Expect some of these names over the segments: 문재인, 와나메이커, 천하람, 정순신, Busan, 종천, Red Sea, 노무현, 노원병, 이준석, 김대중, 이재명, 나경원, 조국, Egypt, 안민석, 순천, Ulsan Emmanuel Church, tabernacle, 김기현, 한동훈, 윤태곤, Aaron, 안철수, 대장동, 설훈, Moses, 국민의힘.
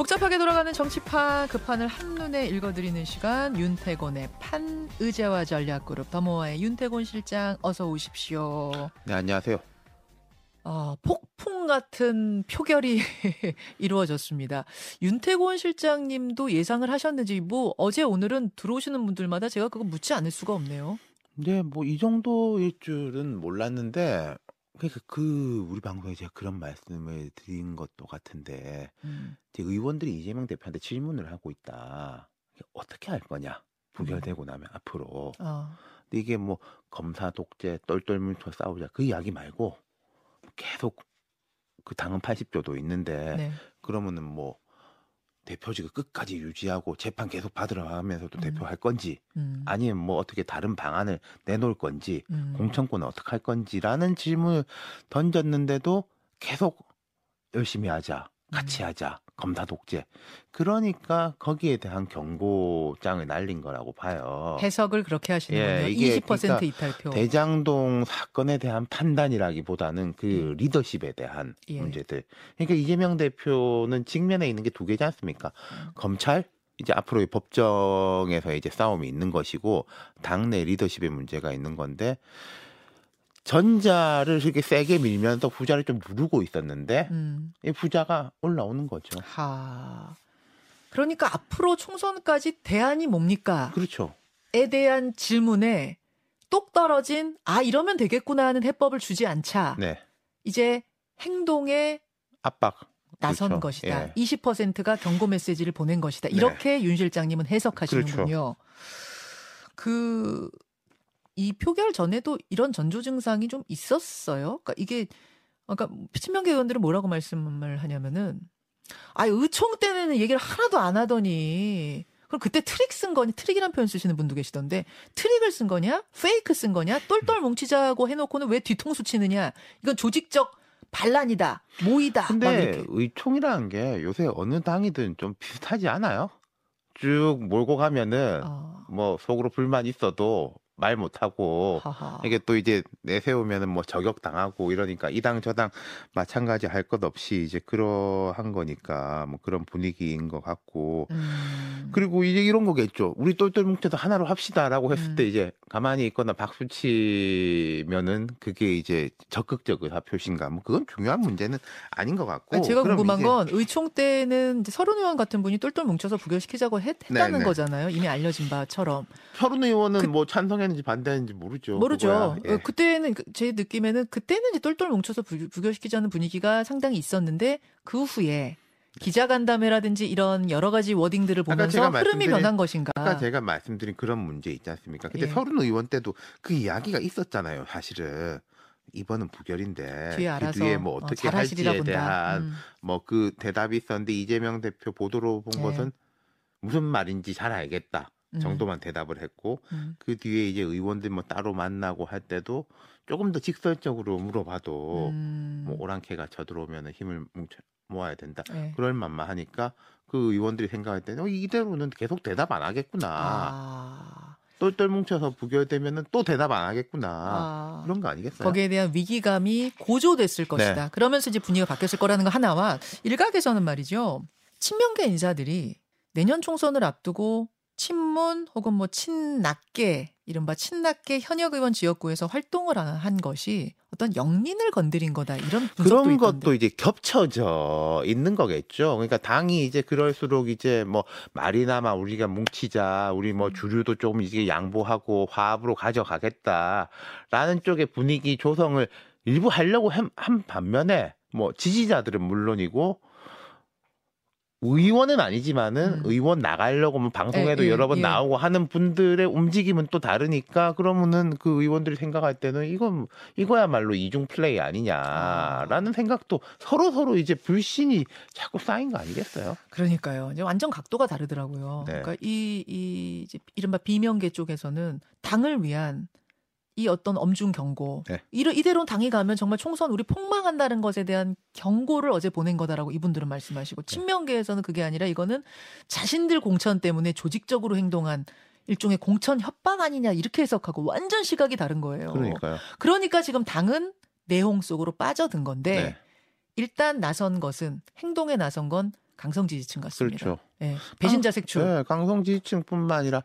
복잡하게 돌아가는 정치판 급판을 한눈에 읽어드리는 시간, 윤태곤의 판의제와 전략그룹 더모아의 윤태곤 실장 어서 오십시오. 네, 안녕하세요. 폭풍 같은 표결이 이루어졌습니다. 윤태곤 실장님도 예상을 하셨는지 어제 오늘은 들어오시는 분들마다 제가 그거 묻지 않을 수가 없네요. 네, 이 정도일 줄은 몰랐는데 그러니까 우리 방송에 제가 그런 말씀을 드린 것도 같은데 이제 의원들이 이재명 대표한테 질문을 하고 있다. 어떻게 할 거냐? 부결되고 나면 앞으로. 근데 이게 검사 독재 똘똘 뭉쳐 싸우자 그 이야기 말고 계속 그 당은 80조도 있는데 그러면은 대표직을 끝까지 유지하고 재판 계속 받으러 가면서도 대표할 건지 아니면 어떻게 다른 방안을 내놓을 건지 공천권은 어떻게 할 건지라는 질문을 던졌는데도 계속 열심히 하자, 같이 하자, 검사 독재. 그러니까 거기에 대한 경고장을 날린 거라고 봐요. 해석을 그렇게 하시는군요. 예, 이게 20% 그러니까 이탈표. 대장동 사건에 대한 판단이라기보다는 리더십에 대한 문제들. 그러니까 이재명 대표는 직면에 있는 게 두 개지 않습니까? 검찰, 이제 앞으로의 법정에서 이제 싸움이 있는 것이고 당내 리더십의 문제가 있는 건데 전자를 이렇게 세게 밀면서 부자를 좀 누르고 있었는데 이 부자가 올라오는 거죠. 그러니까 앞으로 총선까지 대안이 뭡니까? 그렇죠. 에 대한 질문에 똑 떨어진 이러면 되겠구나 하는 해법을 주지 않자. 이제 행동에 압박. 나선 것이다. 20%가 경고 메시지를 보낸 것이다. 이렇게 윤 실장님은 해석하시는군요. 이 표결 전에도 이런 전조 증상이 좀 있었어요. 그러니까 이게 아까 친명계 의원들은 뭐라고 말씀을 하냐면은 의총 때는 얘기를 하나도 안 하더니 그럼 그때 트릭 쓴 거니 트릭이란 표현 쓰시는 분도 계시던데 트릭을 쓴 거냐 페이크 쓴 거냐 똘똘 뭉치자고 해놓고는 왜 뒤통수 치느냐 이건 조직적 반란이다 모의다. 근데 의총이라는 게 요새 어느 당이든 좀 비슷하지 않아요? 쭉 몰고 가면은 속으로 불만 있어도 말 못하고 이게 또 이제 내세우면은 저격당하고 이러니까 이 당 저 당 마찬가지 할 것 없이 이제 그러한 거니까 그런 분위기인 것 같고 그리고 이제 이런 거겠죠. 우리 똘똘 뭉쳐서 하나로 합시다라고 했을 때 이제 가만히 있거나 박수 치면은 그게 이제 적극적 의사 표시인가 그건 중요한 문제는 아닌 것 같고 제가 궁금한 건 의총 때는 이제 설훈 의원 같은 분이 똘똘 뭉쳐서 부결시키자고 했다는 거잖아요. 이미 알려진 바처럼 설훈 의원은 찬성했 반대하는지 모르죠. 그때는 제 느낌에는 그때는 이제 똘똘 뭉쳐서 부결시키자는 분위기가 상당히 있었는데 그 후에 기자간담회라든지 이런 여러 가지 워딩들을 보면서 흐름이 변한 것인가. 아까 제가 말씀드린 그런 문제 있지 않습니까? 그때 설훈 의원 때도 그 이야기가 있었잖아요. 사실은 이번은 부결인데 그 뒤에 어떻게 할지에 대한 그 대답이 있었는데 이재명 대표 보도로 본 것은 무슨 말인지 잘 알겠다. 정도만 대답을 했고 그 뒤에 이제 의원들 따로 만나고 할 때도 조금 더 직설적으로 물어봐도 오랑캐가 쳐들어오면 힘을 모아야 된다. 그럴 만만 하니까 그 의원들이 생각할 때는 이대로는 계속 대답 안 하겠구나. 똘똘 뭉쳐서 부결되면 또 대답 안 하겠구나. 그런 거 아니겠어요? 거기에 대한 위기감이 고조됐을 것이다. 그러면서 이제 분위기가 바뀌었을 거라는 거 하나와 일각에서는 말이죠. 친명계 인사들이 내년 총선을 앞두고 친문 혹은 친낙계 이른바 친낙계 현역 의원 지역구에서 활동을 한 것이 어떤 영린을 건드린 거다 이런 분석도 그런 것도 있던데. 이제 겹쳐져 있는 거겠죠. 그러니까 당이 이제 그럴수록 이제 말이나마 우리가 뭉치자, 우리 주류도 조금 이제 양보하고 화합으로 가져가겠다라는 쪽의 분위기 조성을 일부 하려고 한 반면에 지지자들은 물론이고. 의원은 아니지만은 의원 나가려고 방송에도 여러 번 나오고 하는 분들의 움직임은 또 다르니까 그러면은 그 의원들이 생각할 때는 이거야말로 이중 플레이 아니냐라는 생각도 서로 이제 불신이 자꾸 쌓인 거 아니겠어요? 그러니까요. 이제 완전 각도가 다르더라고요. 그러니까 이제 이른바 비명계 쪽에서는 당을 위한 이 어떤 엄중 경고. 이대로 당이 가면 정말 총선 우리 폭망한다는 것에 대한 경고를 어제 보낸 거다라고 이분들은 말씀하시고 친명계에서는 그게 아니라 이거는 자신들 공천 때문에 조직적으로 행동한 일종의 공천 협박 아니냐 이렇게 해석하고 완전 시각이 다른 거예요. 그러니까 지금 당은 내홍 속으로 빠져든 건데 일단 나선 것은 행동에 나선 건 강성 지지층 같습니다. 그렇죠. 네, 배신자 색출. 네, 강성 지지층뿐만 아니라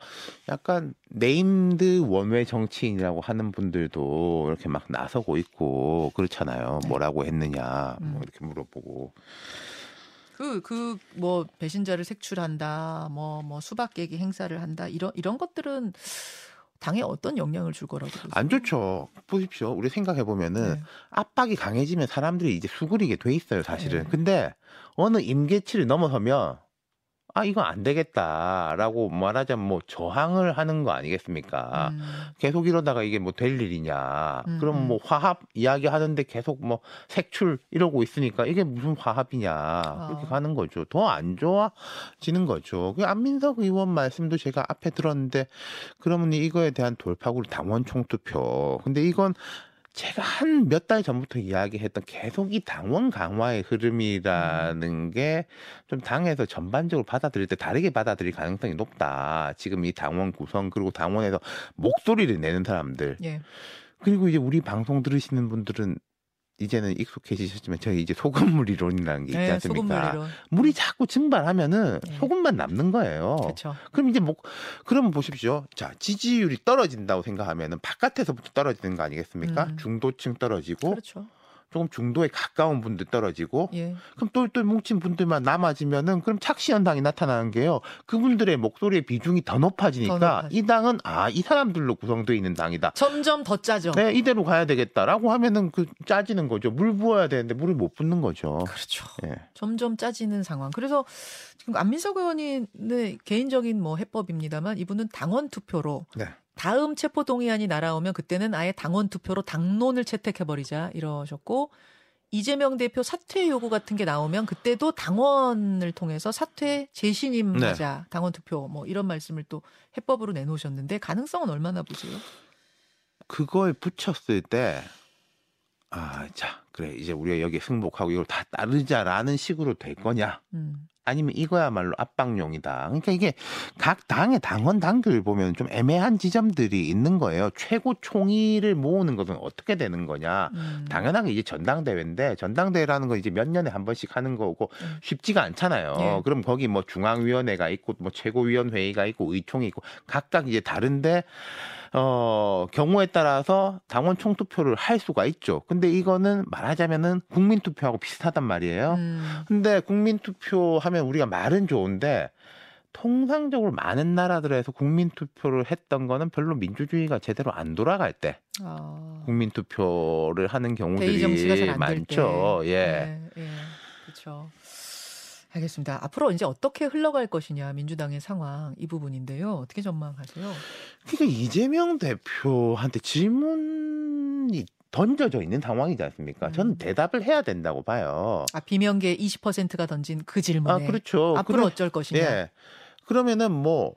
약간 네임드 원외 정치인이라고 하는 분들도 이렇게 막 나서고 있고 그렇잖아요. 네. 뭐라고 했느냐 뭐 이렇게 물어보고. 그 뭐 배신자를 색출한다, 뭐 수박 깨기 행사를 한다 이런 것들은 당에 어떤 영향을 줄 거라고 보세요? 안 좋죠. 보십시오. 우리 생각해 보면은 네. 압박이 강해지면 사람들이 이제 수그리게 돼 있어요, 사실은. 네. 근데 어느 임계치를 넘어서면 아 이건 안 되겠다라고 말하자면 뭐 저항을 하는 거 아니겠습니까? 계속 이러다가 이게 뭐 될 일이냐? 그럼 뭐 화합 이야기 하는데 계속 뭐 색출 이러고 있으니까 이게 무슨 화합이냐? 그렇게 가는 거죠. 더 안 좋아지는 거죠. 그 안민석 의원 말씀도 제가 앞에 들었는데 그러면 이거에 대한 돌파구를 당원 총투표. 근데 이건 제가 한 몇 달 전부터 이야기했던 계속 이 당원 강화의 흐름이라는 게 좀 당에서 전반적으로 받아들일 때 다르게 받아들일 가능성이 높다. 지금 이 당원 구성 그리고 당원에서 목소리를 내는 사람들. 예. 그리고 이제 우리 방송 들으시는 분들은 이제는 익숙해지셨지만 저희 이제 소금물 이론이라는 게 있지 않습니까? 소금물 이론. 물이 자꾸 증발하면은 소금만 남는 거예요. 그쵸. 그럼 이제 그러면 보십시오. 자, 지지율이 떨어진다고 생각하면은 바깥에서부터 떨어지는 거 아니겠습니까? 중도층 떨어지고. 그렇죠. 조금 중도에 가까운 분들 떨어지고 예. 그럼 똘똘 뭉친 분들만 남아지면은 그럼 착시 현상이 나타나는 게요. 그분들의 목소리의 비중이 더 높아지니까 이 당은 아, 이 사람들로 구성되어 있는 당이다. 점점 더 짜죠. 네, 이대로 가야 되겠다라고 하면은 그 짜지는 거죠. 물 부어야 되는데 물이 못 붓는 거죠. 그렇죠. 예. 점점 짜지는 상황. 그래서 지금 안민석 의원의 개인적인 뭐 해법입니다만 이분은 당원 투표로 네. 다음 체포동의안이 날아오면 그때는 아예 당원 투표로 당론을 채택해버리자 이러셨고 이재명 대표 사퇴 요구 같은 게 나오면 그때도 당원을 통해서 사퇴 재신임하자 네. 당원 투표 뭐 이런 말씀을 또 해법으로 내놓으셨는데 가능성은 얼마나 보세요? 그걸 붙였을 때 아, 자 그래 이제 우리가 여기에 승복하고 이걸 다 따르자라는 식으로 될 거냐? 아니면 이거야말로 압박용이다. 그러니까 이게 각 당의 당원 당규를 보면 좀 애매한 지점들이 있는 거예요. 최고 총의를 모으는 것은 어떻게 되는 거냐. 당연하게 이제 전당대회인데 전당대회라는 건 이제 몇 년에 한 번씩 하는 거고 쉽지가 않잖아요. 예. 그럼 거기 뭐 중앙위원회가 있고 뭐 최고위원회의가 있고 의총이 있고 각각 이제 다른데 경우에 따라서 당원 총투표를 할 수가 있죠. 근데 이거는 말하자면은 국민투표하고 비슷하단 말이에요. 근데 국민투표 하면 우리가 말은 좋은데 통상적으로 많은 나라들에서 국민투표를 했던 거는 별로 민주주의가 제대로 안 돌아갈 때 국민투표를 하는 경우들이 많죠. 예. 예. 그렇죠. 알겠습니다. 앞으로 이제 어떻게 흘러갈 것이냐 민주당의 상황 이 부분인데요. 어떻게 전망하세요? 그러니까 이재명 대표한테 질문이 던져져 있는 상황이지 않습니까? 저는 대답을 해야 된다고 봐요. 아 비명계 20%가 던진 그 질문에 아, 그렇죠. 앞으로 어쩔 것이냐. 예. 그러면은 뭐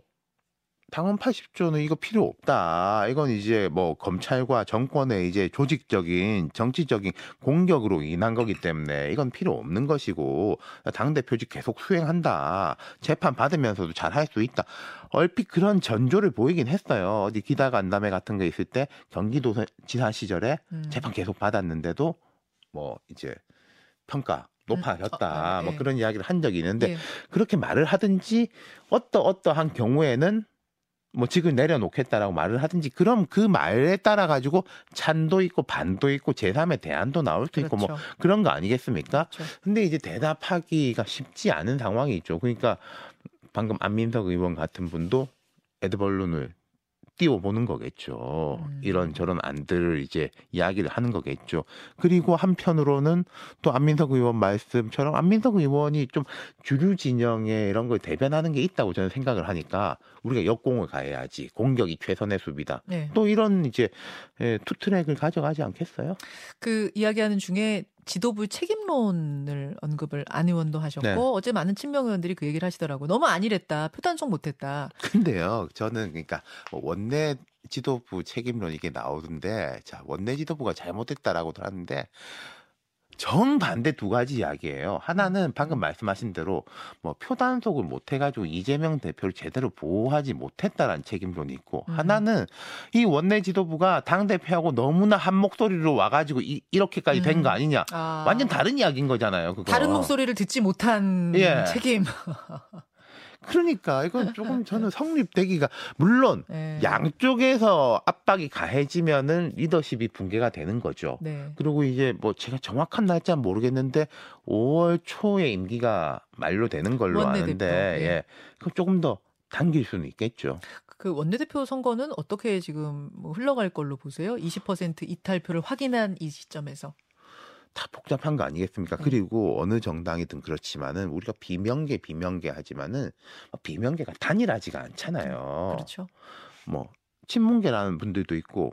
당원 80조는 이거 필요 없다. 이건 이제 뭐 검찰과 정권의 이제 조직적인 정치적인 공격으로 인한 거기 때문에 이건 필요 없는 것이고 당대표직 계속 수행한다. 재판 받으면서도 잘 할 수 있다. 얼핏 그런 전조를 보이긴 했어요. 어디 기자간담회 같은 거 있을 때 경기도 지사 시절에 재판 계속 받았는데도 뭐 이제 평가. 높아졌다. 뭐 그런 이야기를 한 적이 있는데 그렇게 말을 하든지 어떠한 경우에는 뭐 직을 내려놓겠다라고 말을 하든지 그럼 그 말에 따라 가지고 찬도 있고 반도 있고 제3의 대안도 나올 수 있고 뭐 그런 거 아니겠습니까? 근데 이제 대답하기가 쉽지 않은 상황이 있죠. 그러니까 방금 안민석 의원 같은 분도 에드벌룬을 띄워보는 거겠죠. 이런저런 안들을 이제 이야기를 하는 거겠죠. 그리고 한편으로는 또 안민석 의원 말씀처럼 안민석 의원이 좀 주류 진영에 이런 걸 대변하는 게 있다고 저는 생각을 하니까 우리가 역공을 가해야지. 공격이 최선의 수비다. 네. 또 이런 이제 투트랙을 가져가지 않겠어요? 그 이야기하는 중에 지도부 책임론을 언급을 안 의원도 하셨고 네. 어제 많은 친명 의원들이 그 얘기를 하시더라고요. 너무 안일했다. 표단속 못했다. 근데요. 저는 그러니까 원내 지도부 책임론 이게 나오던데 자 원내 지도부가 잘못했다라고도 하는데 정반대 두 가지 이야기예요. 하나는 방금 말씀하신 대로 뭐 표단속을 못해가지고 이재명 대표를 제대로 보호하지 못했다라는 책임론이 있고, 하나는 이 원내 지도부가 당대표하고 너무나 한 목소리로 와가지고 이렇게까지 된 거 아니냐. 아. 완전 다른 이야기인 거잖아요. 그거. 다른 목소리를 듣지 못한 책임. 그러니까 이건 조금 저는 성립되기가, 물론 양쪽에서 압박이 가해지면은 리더십이 붕괴가 되는 거죠. 네. 그리고 이제 뭐 제가 정확한 날짜는 모르겠는데 5월 초에 임기가 만료되는 걸로 아는데, 예, 그럼 조금 더 당길 수는 있겠죠. 그 원내대표 선거는 어떻게 지금 흘러갈 걸로 보세요? 20% 이탈표를 확인한 이 시점에서. 다 복잡한 거 아니겠습니까? 그리고 어느 정당이든 그렇지만은 우리가 비명계 하지만은 비명계가 단일하지가 않잖아요. 그렇죠. 뭐 친문계라는 분들도 있고,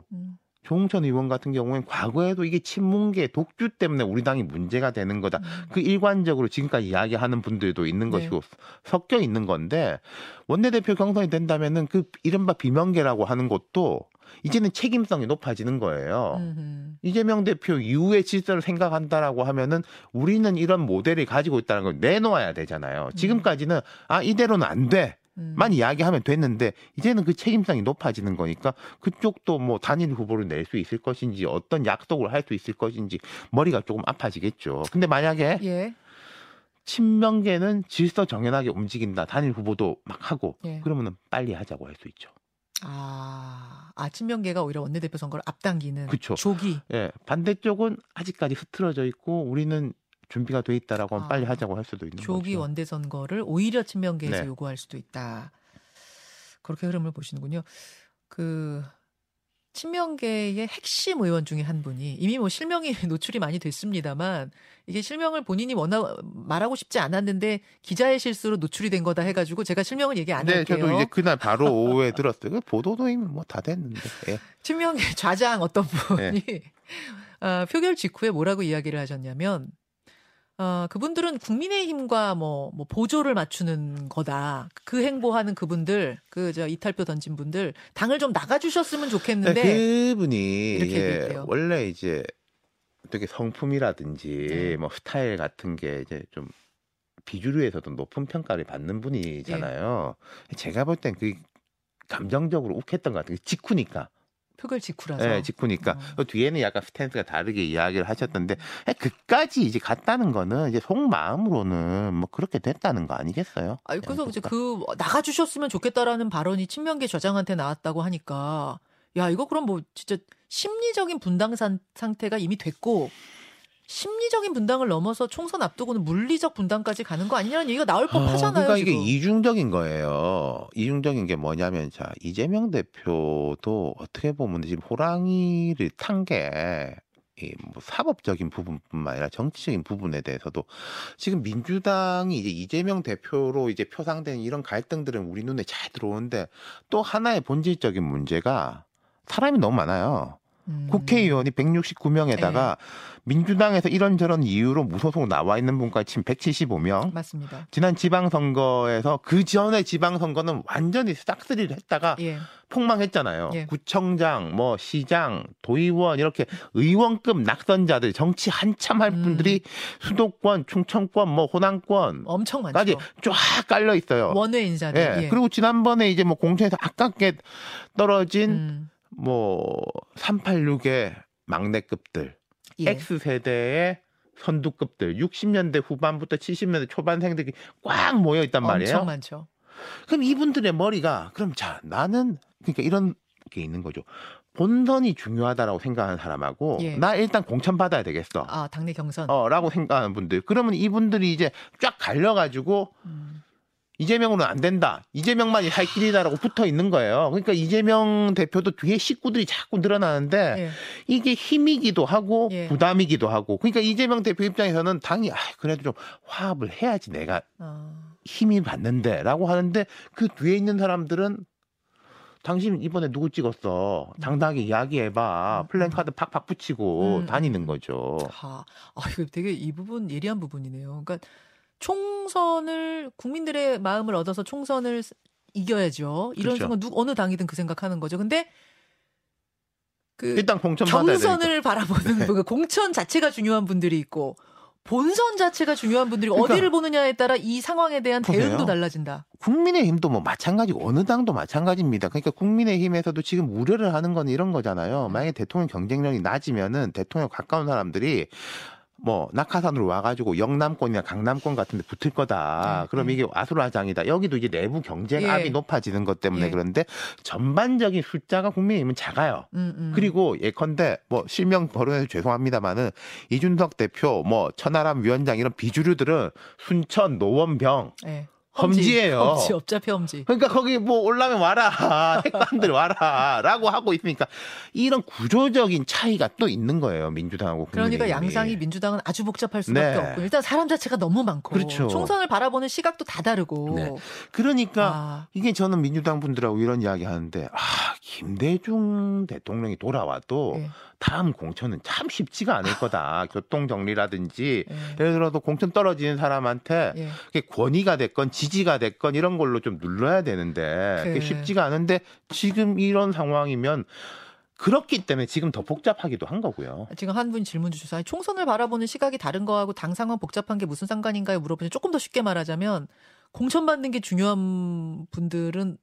종천 의원 같은 경우엔 과거에도 이게 친문계 독주 때문에 우리 당이 문제가 되는 거다. 그 일관적으로 지금까지 이야기하는 분들도 있는 것이고, 섞여 있는 건데, 원내대표 경선이 된다면은 그 이른바 비명계라고 하는 것도 이제는 책임성이 높아지는 거예요. 이재명 대표 이후의 질서를 생각한다라고 하면은 우리는 이런 모델을 가지고 있다는 걸 내놓아야 되잖아요. 지금까지는 아 이대로는 안 돼. 만 이야기하면 됐는데, 이제는 그 책임성이 높아지는 거니까 그쪽도 뭐 단일 후보를 낼 수 있을 것인지 어떤 약속을 할 수 있을 것인지 머리가 조금 아파지겠죠. 근데 만약에 친명계는 질서 정연하게 움직인다. 단일 후보도 막 하고 그러면은 빨리 하자고 할 수 있죠. 아, 친명계가 오히려 원내대표 선거를 앞당기는. 그쵸. 조기. 예, 반대쪽은 아직까지 흐트러져 있고 우리는 준비가 돼 있다라고 하면 빨리 하자고 할 수도 있는 거죠. 조기 원대 선거를 오히려 친명계에서 요구할 수도 있다. 그렇게 흐름을 보시는군요. 그 친명계의 핵심 의원 중에 한 분이 이미 뭐 실명이 노출이 많이 됐습니다만, 이게 실명을 본인이 말하고 싶지 않았는데 기자의 실수로 노출이 된 거다 해가지고 제가 실명을 얘기 안 할게요. 저도 이제 그날 바로 오후에 들었어요. 보도도 이미 뭐 다 됐는데. 친명계 좌장 어떤 분이 표결 직후에 뭐라고 이야기를 하셨냐면, 그분들은 국민의힘과 뭐 보조를 맞추는 거다. 그 행보하는 그분들, 그 저 이탈표 던진 분들 당을 좀 나가주셨으면 좋겠는데. 네, 그분이 이렇게 얘기했대요. 원래 이제 되게 성품이라든지 뭐 스타일 같은 게 이제 좀 비주류에서도 높은 평가를 받는 분이잖아요. 제가 볼 땐 그 감정적으로 욱했던 것 같아요. 직후니까. 표결 직후라서. 네, 직후니까. 그 뒤에는 약간 스탠스가 다르게 이야기를 하셨던데, 그까지 이제 갔다는 거는 이제 속마음으로는 뭐 그렇게 됐다는 거 아니겠어요? 아, 그래서 이제 그 나가주셨으면 좋겠다라는 발언이 친명계 좌장한테 나왔다고 하니까, 야, 이거 그럼 뭐 진짜 심리적인 분당 상태가 이미 됐고, 심리적인 분당을 넘어서 총선 앞두고는 물리적 분당까지 가는 거 아니냐는 얘기가 나올 법하잖아요. 그러니까 이게 지금. 이중적인 거예요. 이중적인 게 뭐냐면, 자, 이재명 대표도 어떻게 보면 지금 호랑이를 탄 게 이 뭐 사법적인 부분뿐만 아니라 정치적인 부분에 대해서도 지금 민주당이 이제 이재명 대표로 이제 표상된 이런 갈등들은 우리 눈에 잘 들어오는데, 또 하나의 본질적인 문제가 사람이 너무 많아요. 국회의원이 169명에다가 민주당에서 이런저런 이유로 무소속 나와 있는 분까지 지금 175명. 맞습니다. 지난 지방선거에서, 그 전에 지방선거는 완전히 싹쓸이를 했다가 폭망했잖아요. 구청장, 뭐 시장, 도의원 이렇게 의원급 낙선자들, 정치 한참 할 분들이 수도권, 충청권, 뭐 호남권 엄청 많죠. 쫙 깔려 있어요. 원외 인사들. 그리고 지난번에 이제 뭐 공천에서 아깝게 떨어진 뭐 386의 막내급들, X세대의 선두급들, 60년대 후반부터 70년대 초반생들이 꽉 모여 있단 말이에요. 엄청 많죠. 그럼 이분들의 머리가, 그럼 자, 나는 그러니까 이런 게 있는 거죠. 본선이 중요하다라고 생각하는 사람하고, 나 일단 공천 받아야 되겠어. 아, 당내 경선. 라고 생각하는 분들. 그러면 이분들이 이제 쫙 갈려가지고 이재명으로는 안 된다. 이재명만이 할 길이다라고 붙어 있는 거예요. 그러니까 이재명 대표도 뒤에 식구들이 자꾸 늘어나는데 이게 힘이기도 하고 부담이기도 하고. 그러니까 이재명 대표 입장에서는 당이 그래도 좀 화합을 해야지 내가 힘이 받는데 라고 하는데, 그 뒤에 있는 사람들은 당신 이번에 누구 찍었어? 당당하게 이야기해봐. 플랜카드 팍팍 붙이고 다니는 거죠. 이거 되게 이 부분 예리한 부분이네요. 그러니까 총선을, 국민들의 마음을 얻어서 총선을 이겨야죠. 이런 순간 어느 당이든 그 생각하는 거죠. 근데 그 경선을 바라보는 분, 공천 자체가 중요한 분들이 있고 본선 자체가 중요한 분들이 그러니까 어디를 보느냐에 따라 이 상황에 대한 대응도 달라진다. 국민의힘도 뭐 마찬가지고 어느 당도 마찬가지입니다. 그러니까 국민의힘에서도 지금 우려를 하는 건 이런 거잖아요. 만약에 대통령 경쟁력이 낮으면은 대통령 가까운 사람들이 뭐 낙하산으로 와가지고 영남권이나 강남권 같은 데 붙을 거다. 그럼 이게 아수라장이다. 여기도 이제 내부 경쟁 압이 높아지는 것 때문에 그런데 전반적인 숫자가 국민의힘은 작아요. 그리고 예컨대 뭐 실명 거론해서 죄송합니다만은 이준석 대표 뭐 천하람 위원장 이런 비주류들은 순천, 노원병 험지예요. 험지, 업자표 험지. 그러니까 거기 뭐 올라면 와라. 핵관들 와라. 라고 하고 있으니까 이런 구조적인 차이가 또 있는 거예요. 민주당하고 국민의힘이. 그러니까 양상이 민주당은 아주 복잡할 수밖에 없고 일단 사람 자체가 너무 많고 총선을 바라보는 시각도 다 다르고 그러니까 이게 저는 민주당 분들하고 이런 이야기 하는데 김대중 대통령이 돌아와도 다음 공천은 참 쉽지가 않을 거다. 교통정리라든지 예를 들어서 공천 떨어지는 사람한테 그게 권위가 됐건 지지가 됐건 이런 걸로 좀 눌러야 되는데 그게 쉽지가 않은데 지금 이런 상황이면 그렇기 때문에 지금 더 복잡하기도 한 거고요. 지금 한 분 질문 주셔서 총선을 바라보는 시각이 다른 거하고 당 상황 복잡한 게 무슨 상관인가요? 물어보시면 조금 더 쉽게 말하자면 공천받는 게 중요한 분들은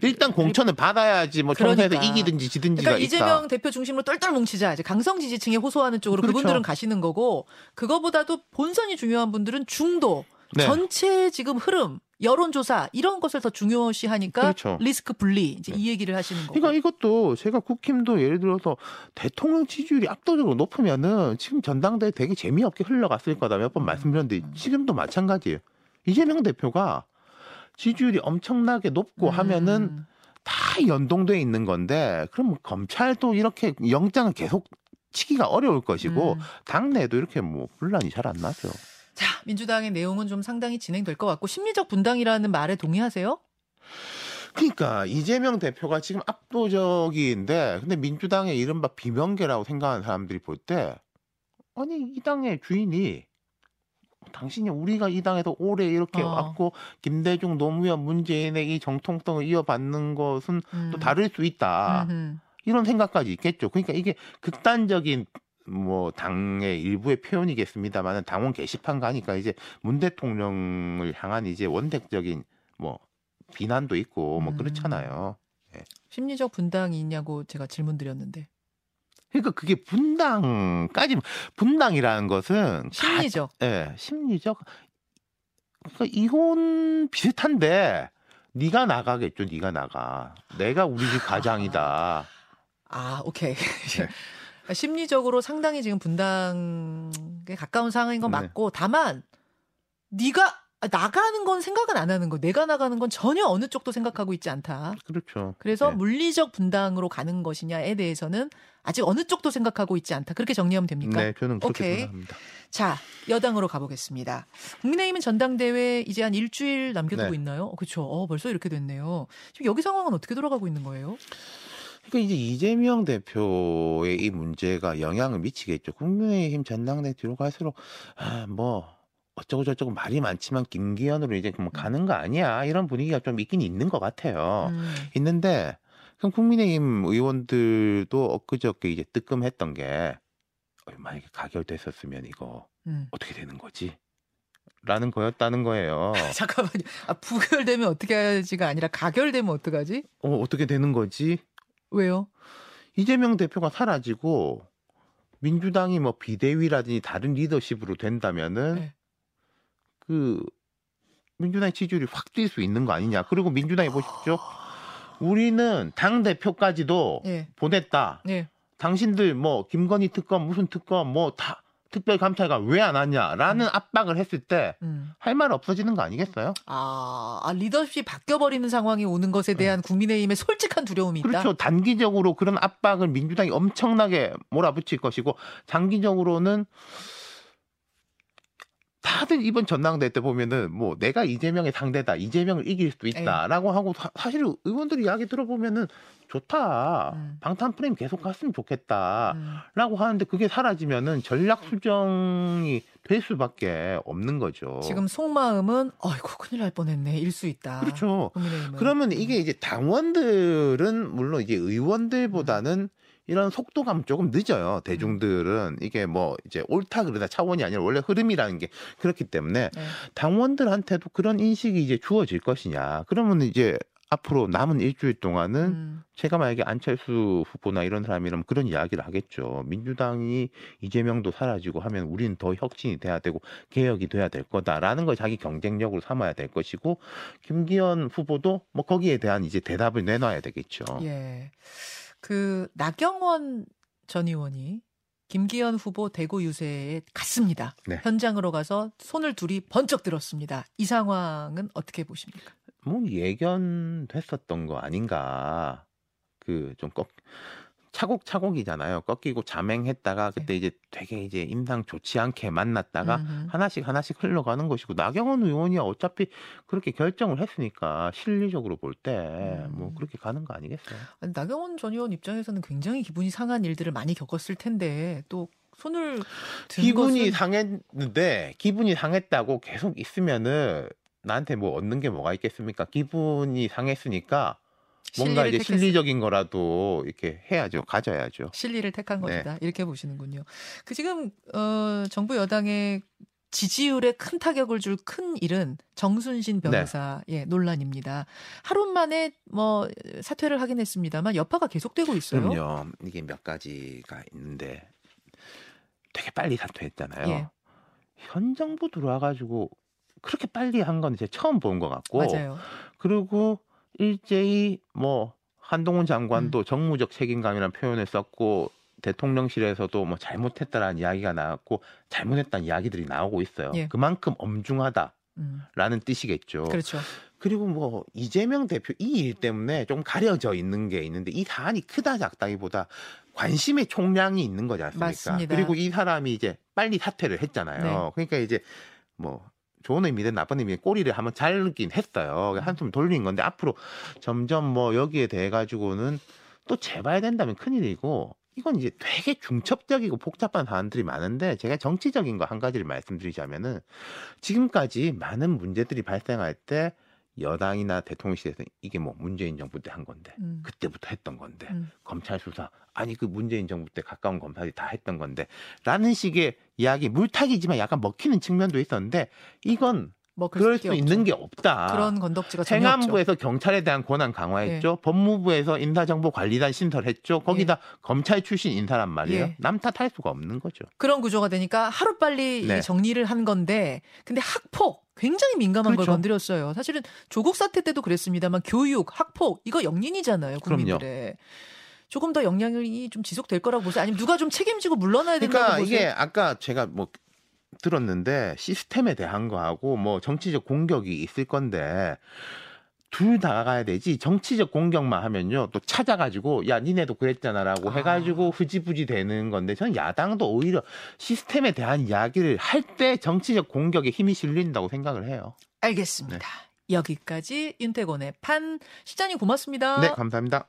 일단 공천을 받아야지 뭐 총선에서 이기든지 지든지가 그러니까 이재명 대표 중심으로 똘똘 뭉치자 이제 강성 지지층에 호소하는 쪽으로 그분들은 가시는 거고 그거보다도 본선이 중요한 분들은 중도 전체 지금 흐름 여론조사 이런 것을 더 중요시하니까 리스크 분리 이제 이 얘기를 하시는 거고 그러니까 이것도 제가 국힘도 예를 들어서 대통령 지지율이 압도적으로 높으면은 지금 전당대회 되게 재미없게 흘러갔을 거다 몇 번 말씀드렸는데 지금도 마찬가지예요. 이재명 대표가 지지율이 엄청나게 높고 하면은 다 연동돼 있는 건데 그럼 검찰도 이렇게 영장을 계속 치기가 어려울 것이고 당내도 이렇게 뭐 분란이 잘 안 나죠. 자, 민주당의 내용은 좀 상당히 진행될 것 같고 심리적 분당이라는 말에 동의하세요? 그러니까 이재명 대표가 지금 압도적인데 근데 민주당의 이른바 비명계라고 생각하는 사람들이 볼 때 아니 이 당의 주인이 당신이 우리가 이 당에서 오래 이렇게 왔고 김대중, 노무현, 문재인의 이 정통성을 이어받는 것은 또 다를 수 있다. 이런 생각까지 있겠죠. 그러니까 이게 극단적인 뭐 당의 일부의 표현이겠습니다만 당원 게시판 가니까 이제 문 대통령을 향한 이제 원색적인 뭐 비난도 있고 뭐 그렇잖아요. 심리적 분당이 있냐고 제가 질문드렸는데. 그러니까 그게 분당까지 분당이라는 것은 심리적, 심리적. 그러니까 이건 비슷한데 네가 나가겠죠, 네가 나가. 내가 우리 집 가장이다. 오케이. 심리적으로 상당히 지금 분당에 가까운 상황인 건 맞고 다만 네가 나가는 건 생각은 안 하는 거. 내가 나가는 건 전혀 어느 쪽도 생각하고 있지 않다. 그렇죠. 그래서 물리적 분당으로 가는 것이냐에 대해서는 아직 어느 쪽도 생각하고 있지 않다. 그렇게 정리하면 됩니까? 네, 저는 그렇게 생각합니다. 자, 여당으로 가보겠습니다. 국민의힘은 전당대회 이제 한 일주일 남겨두고 있나요? 그렇죠. 벌써 이렇게 됐네요. 지금 여기 상황은 어떻게 돌아가고 있는 거예요? 그러니까 이제 이재명 대표의 이 문제가 영향을 미치겠죠. 국민의힘 전당대회 뒤로 갈수록 어쩌고저쩌고 말이 많지만 김기현으로 이제 뭐 가는 거 아니야. 이런 분위기가 좀 있긴 있는 것 같아요. 있는데 그럼 국민의힘 의원들도 엊그저께 이제 뜨끔했던 게 만약에 가결됐었으면 이거 어떻게 되는 거지? 라는 거였다는 거예요. 잠깐만요. 부결되면 어떻게 해야지가 아니라 가결되면 어떡하지? 어떻게 되는 거지? 왜요? 이재명 대표가 사라지고 민주당이 뭐 비대위라든지 다른 리더십으로 된다면은 그 민주당의 지지율이 확 뛸 수 있는 거 아니냐. 그리고 민주당이 보십시오. 우리는 당 대표까지도 보냈다. 당신들 뭐 김건희 특검 무슨 특검 뭐 다 특별감찰관 왜 안 하냐라는 압박을 했을 때 할 말 없어지는 거 아니겠어요? 리더십이 바뀌어버리는 상황이 오는 것에 대한 국민의힘의 솔직한 두려움이 있다. 그렇죠. 단기적으로 그런 압박을 민주당이 엄청나게 몰아붙일 것이고 장기적으로는 다들 이번 전당대회 때 보면은 뭐 내가 이재명의 상대다, 이재명을 이길 수도 있다라고 하고 사실 의원들이 이야기 들어보면은 좋다, 방탄 프레임 계속 갔으면 좋겠다라고 하는데 그게 사라지면은 전략 수정이 될 수밖에 없는 거죠. 지금 속마음은 어이구 큰일 날 뻔했네, 일 수 있다. 그렇죠. 국민의힘은. 그러면 이게 이제 당원들은 물론 이제 의원들보다는 이런 속도감 조금 늦어요. 대중들은 이게 뭐 이제 옳다 그러다 차원이 아니라 원래 흐름이라는 게 그렇기 때문에 네. 당원들한테도 그런 인식이 이제 주어질 것이냐. 그러면 이제 앞으로 남은 일주일 동안은 제가 만약에 안철수 후보나 이런 사람이라면 그런 이야기를 하겠죠. 민주당이 이재명도 사라지고 하면 우리는 더 혁신이 돼야 되고 개혁이 돼야 될 거다라는 걸 자기 경쟁력으로 삼아야 될 것이고 김기현 후보도 뭐 거기에 대한 이제 대답을 내놔야 되겠죠. 예, 그 나경원 전 의원이 김기현 후보 대구 유세에 갔습니다. 네. 현장으로 가서 손을 둘이 번쩍 들었습니다. 이 상황은 어떻게 보십니까? 뭐 예견됐었던 거 아닌가. 그 좀 차곡차곡이잖아요. 꺾이고 자맹했다가 그때 이제 되게 이제 임상 좋지 않게 만났다가 하나씩 하나씩 흘러가는 것이고 나경원 의원이 어차피 그렇게 결정을 했으니까 실리적으로 볼 때 뭐 그렇게 가는 거 아니겠어요? 아니, 나경원 전 의원 입장에서는 굉장히 기분이 상한 일들을 많이 겪었을 텐데 또 손을 든 기분이 것은... 상했는데 기분이 상했다고 계속 있으면은 나한테 뭐 얻는 게 뭐가 있겠습니까? 기분이 상했으니까 뭔가 이제 실리적인 거라도 이렇게 해야죠. 가져야죠. 실리를 택한 것이다. 네. 이렇게 보시는군요. 그 지금 정부 여당의 지지율에 큰 타격을 줄 큰 일은 정순신 변호사의 네. 논란입니다. 하루 만에 뭐 사퇴를 하긴 했습니다만 여파가 계속되고 있어요. 그럼요. 이게 몇 가지가 있는데 되게 빨리 사퇴했잖아요. 예. 현 정부 들어와가지고 그렇게 빨리 한 건 이제 처음 본 것 같고 맞아요. 그리고 일제히 뭐 한동훈 장관도 정무적 책임감이라는 표현을 썼고 대통령실에서도 뭐 잘못했다라는 이야기가 나왔고 잘못했다는 이야기들이 나오고 있어요. 예. 그만큼 엄중하다라는 뜻이겠죠. 그렇죠. 그리고 뭐 이재명 대표 이 일 때문에 좀 가려져 있는 게 있는데 이 사안이 크다 작다기보다 관심의 총량이 있는 거지 않습니까? 맞습니다. 그리고 이 사람이 이제 빨리 사퇴를 했잖아요. 네. 그러니까 이제 뭐 좋은 의미든 나쁜 의미든 꼬리를 한번 잘긴 했어요. 한숨 돌린 건데 앞으로 점점 뭐 여기에 대해 가지고는 또 재봐야 된다면 큰일이고 이건 이제 되게 중첩적이고 복잡한 사안들이 많은데 제가 정치적인 거 한 가지를 말씀드리자면은 지금까지 많은 문제들이 발생할 때 여당이나 대통령실에서 이게 뭐 문재인 정부 때 한 건데 그때부터 했던 건데 검찰 수사 아니 그 문재인 정부 때 가까운 검사들이 다 했던 건데 라는 식의 이야기 물타기지만 약간 먹히는 측면도 있었는데 이건 그럴 수 없죠. 있는 게 없다. 그런 건덕지가 전혀 없죠. 행안부에서 경찰에 대한 권한 강화했죠. 예. 법무부에서 인사정보관리단 신설했죠. 거기다 예. 검찰 출신 인사란 말이에요. 예. 남 탓할 수가 없는 거죠. 그런 구조가 되니까 하루빨리 네. 정리를 한 건데 근데 학폭 굉장히 민감한 그렇죠. 걸 건드렸어요. 사실은 조국 사태 때도 그랬습니다만 교육, 학폭 이거 영린이잖아요. 국민들의. 그럼요. 조금 더 영향이 좀 지속될 거라고 보세요? 아니면 누가 좀 책임지고 물러나야 된다고 그러니까 보세요? 그러니까 이게 아까 제가 뭐 들었는데 시스템에 대한 거하고 뭐 정치적 공격이 있을 건데 둘 다 가야 되지 정치적 공격만 하면요 또 찾아가지고 야 니네도 그랬잖아라고 해가지고 흐지부지 되는 건데 저는 야당도 오히려 시스템에 대한 이야기를 할 때 정치적 공격에 힘이 실린다고 생각을 해요. 알겠습니다. 네. 여기까지 윤태곤의 판 시장님 고맙습니다. 네 감사합니다.